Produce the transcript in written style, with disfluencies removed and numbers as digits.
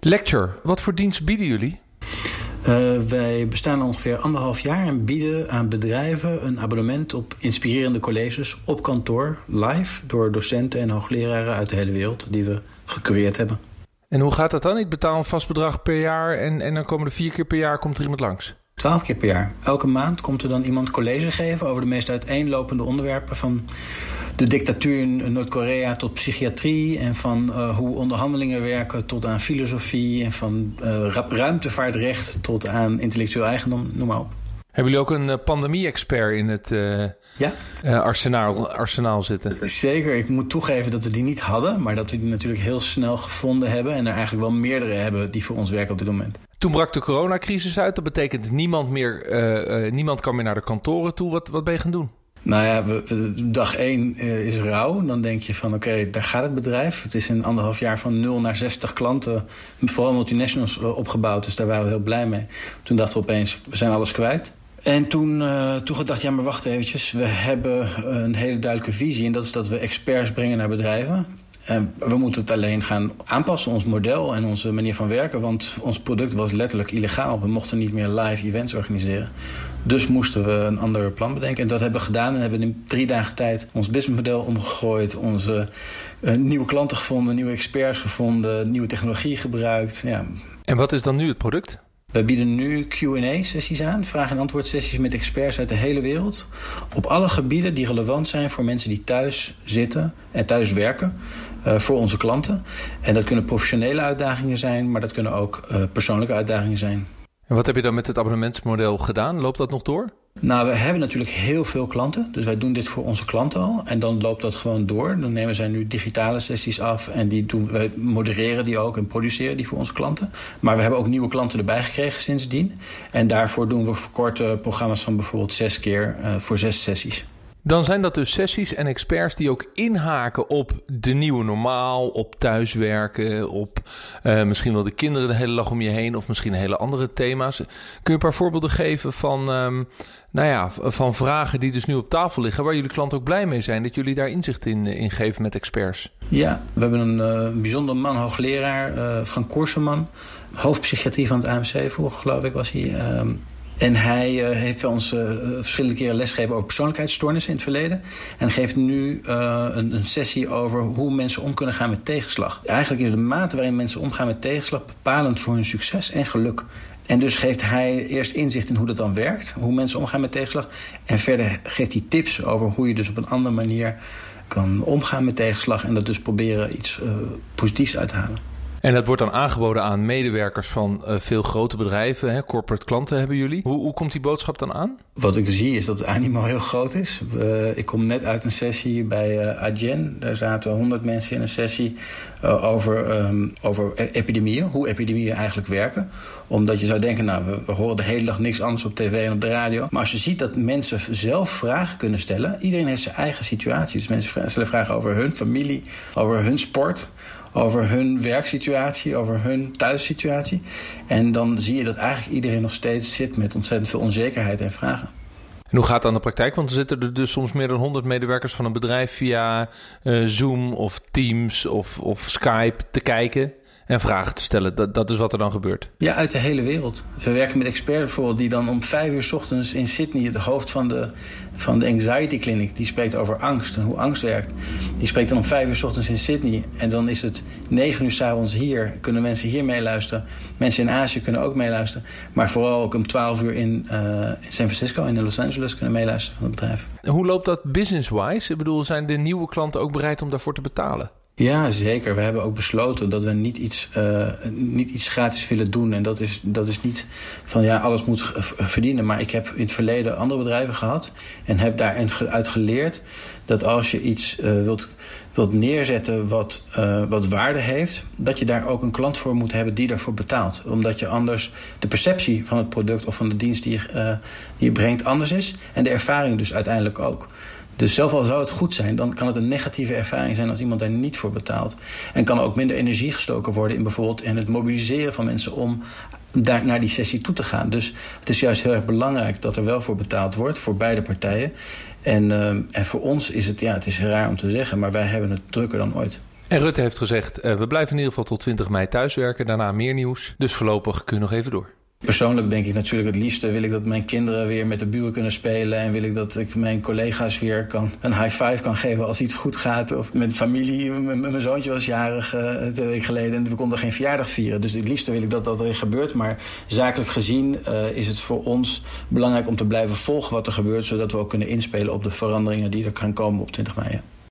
Lecture, wat voor dienst bieden jullie? Wij bestaan ongeveer 1,5 jaar en bieden aan bedrijven een abonnement op inspirerende colleges op kantoor, live, door docenten en hoogleraren uit de hele wereld die we gecureerd hebben. En hoe gaat dat dan? Ik betaal een vast bedrag per jaar en dan komen er 4 keer per jaar komt er iemand langs? 12 keer per jaar. Elke maand komt er dan iemand college geven over de meest uiteenlopende onderwerpen van de dictatuur in Noord-Korea tot psychiatrie en van hoe onderhandelingen werken tot aan filosofie en van ruimtevaartrecht tot aan intellectueel eigendom, noem maar op. Hebben jullie ook een pandemie-expert in het arsenaal zitten? Zeker, ik moet toegeven dat we die niet hadden, maar dat we die natuurlijk heel snel gevonden hebben en er eigenlijk wel meerdere hebben die voor ons werken op dit moment. Toen brak de coronacrisis uit, dat betekent niemand kan meer naar de kantoren toe. Wat ben je gaan doen? Nou ja, dag 1 is rauw. Dan denk je van oké, daar gaat het bedrijf. Het is in 1,5 jaar van 0 naar 60 klanten, vooral multinationals, opgebouwd. Dus daar waren we heel blij mee. Toen dachten we opeens, we zijn alles kwijt. En toen gedacht, ja maar wacht eventjes. We hebben een hele duidelijke visie. En dat is dat we experts brengen naar bedrijven. We moeten het alleen gaan aanpassen, ons model en onze manier van werken. Want ons product was letterlijk illegaal. We mochten niet meer live events organiseren. Dus moesten we een ander plan bedenken. En dat hebben we gedaan en hebben in 3 dagen tijd ons businessmodel omgegooid. Onze nieuwe klanten gevonden, nieuwe experts gevonden, nieuwe technologie gebruikt. Ja. En wat is dan nu het product? Wij bieden nu Q&A-sessies aan, vraag- en antwoordsessies met experts uit de hele wereld. Op alle gebieden die relevant zijn voor mensen die thuis zitten en thuis werken. Voor onze klanten. En dat kunnen professionele uitdagingen zijn, maar dat kunnen ook persoonlijke uitdagingen zijn. En wat heb je dan met het abonnementsmodel gedaan? Loopt dat nog door? Nou, we hebben natuurlijk heel veel klanten. Dus wij doen dit voor onze klanten al. En dan loopt dat gewoon door. Dan nemen zij nu digitale sessies af. En wij modereren die ook en produceren die voor onze klanten. Maar we hebben ook nieuwe klanten erbij gekregen sindsdien. En daarvoor doen we verkorte programma's van bijvoorbeeld 6 keer voor 6 sessies. Dan zijn dat dus sessies en experts die ook inhaken op de nieuwe normaal, op thuiswerken, op misschien wel de kinderen de hele dag om je heen of misschien hele andere thema's. Kun je een paar voorbeelden geven van vragen die dus nu op tafel liggen, waar jullie klanten ook blij mee zijn, dat jullie daar inzicht in geven met experts? Ja, we hebben een bijzonder man, hoogleraar, Frank Koerseman, hoofdpsychiatrie van het AMC vroeger, geloof ik, was hij. En hij heeft bij ons verschillende keren lesgegeven over persoonlijkheidsstoornissen in het verleden. En geeft nu een sessie over hoe mensen om kunnen gaan met tegenslag. Eigenlijk is de mate waarin mensen omgaan met tegenslag bepalend voor hun succes en geluk. En dus geeft hij eerst inzicht in hoe dat dan werkt. Hoe mensen omgaan met tegenslag. En verder geeft hij tips over hoe je dus op een andere manier kan omgaan met tegenslag. En dat dus proberen iets positiefs uit te halen. En dat wordt dan aangeboden aan medewerkers van veel grote bedrijven, hè? Corporate klanten hebben jullie. Hoe komt die boodschap dan aan? Wat ik zie is dat het animo heel groot is. Ik kom net uit een sessie bij Adyen. Daar zaten 100 mensen in een sessie over epidemieën. Hoe epidemieën eigenlijk werken. Omdat je zou denken, nou, we horen de hele dag niks anders op tv en op de radio. Maar als je ziet dat mensen zelf vragen kunnen stellen. Iedereen heeft zijn eigen situatie. Dus mensen stellen vragen over hun familie, over hun sport, over hun werksituatie, over hun thuissituatie. En dan zie je dat eigenlijk iedereen nog steeds zit met ontzettend veel onzekerheid en vragen. En hoe gaat het aan de praktijk? Want er zitten er dus soms meer dan 100 medewerkers van een bedrijf via Zoom of Teams of Skype te kijken en vragen te stellen. Dat is wat er dan gebeurt. Ja, uit de hele wereld. We werken met experts bijvoorbeeld die dan om 5:00 's ochtends in Sydney, de hoofd van de anxiety clinic, die spreekt over angst en hoe angst werkt. Die spreekt dan om 5:00 's ochtends in Sydney. En dan is het 21:00 's avonds hier. Kunnen mensen hier meeluisteren. Mensen in Azië kunnen ook meeluisteren. Maar vooral ook om 12:00 in San Francisco en in Los Angeles kunnen meeluisteren van het bedrijf. En hoe loopt dat business-wise? Ik bedoel, zijn de nieuwe klanten ook bereid om daarvoor te betalen? Ja, zeker. We hebben ook besloten dat we niet iets gratis willen doen. En dat is niet van ja, alles moet verdienen. Maar ik heb in het verleden andere bedrijven gehad en heb daaruit geleerd dat als je iets wilt neerzetten wat waarde heeft, dat je daar ook een klant voor moet hebben die daarvoor betaalt. Omdat je anders de perceptie van het product of van de dienst die je brengt anders is. En de ervaring dus uiteindelijk ook. Dus zelf al zou het goed zijn, dan kan het een negatieve ervaring zijn als iemand daar niet voor betaalt. En kan er ook minder energie gestoken worden in bijvoorbeeld in het mobiliseren van mensen om daar naar die sessie toe te gaan. Dus het is juist heel erg belangrijk dat er wel voor betaald wordt, voor beide partijen. En voor ons is het, ja, het is raar om te zeggen, maar wij hebben het drukker dan ooit. En Rutte heeft gezegd, we blijven in ieder geval tot 20 mei thuiswerken. Daarna meer nieuws. Dus voorlopig kun je nog even door. Persoonlijk denk ik natuurlijk het liefste wil ik dat mijn kinderen weer met de buren kunnen spelen. En wil ik dat ik mijn collega's weer een high five kan geven als iets goed gaat. Of met familie, mijn zoontje was jarig 2 weken geleden en we konden geen verjaardag vieren. Dus het liefste wil ik dat dat weer gebeurt. Maar zakelijk gezien is het voor ons belangrijk om te blijven volgen wat er gebeurt. Zodat we ook kunnen inspelen op de veranderingen die er gaan komen op 20 mei.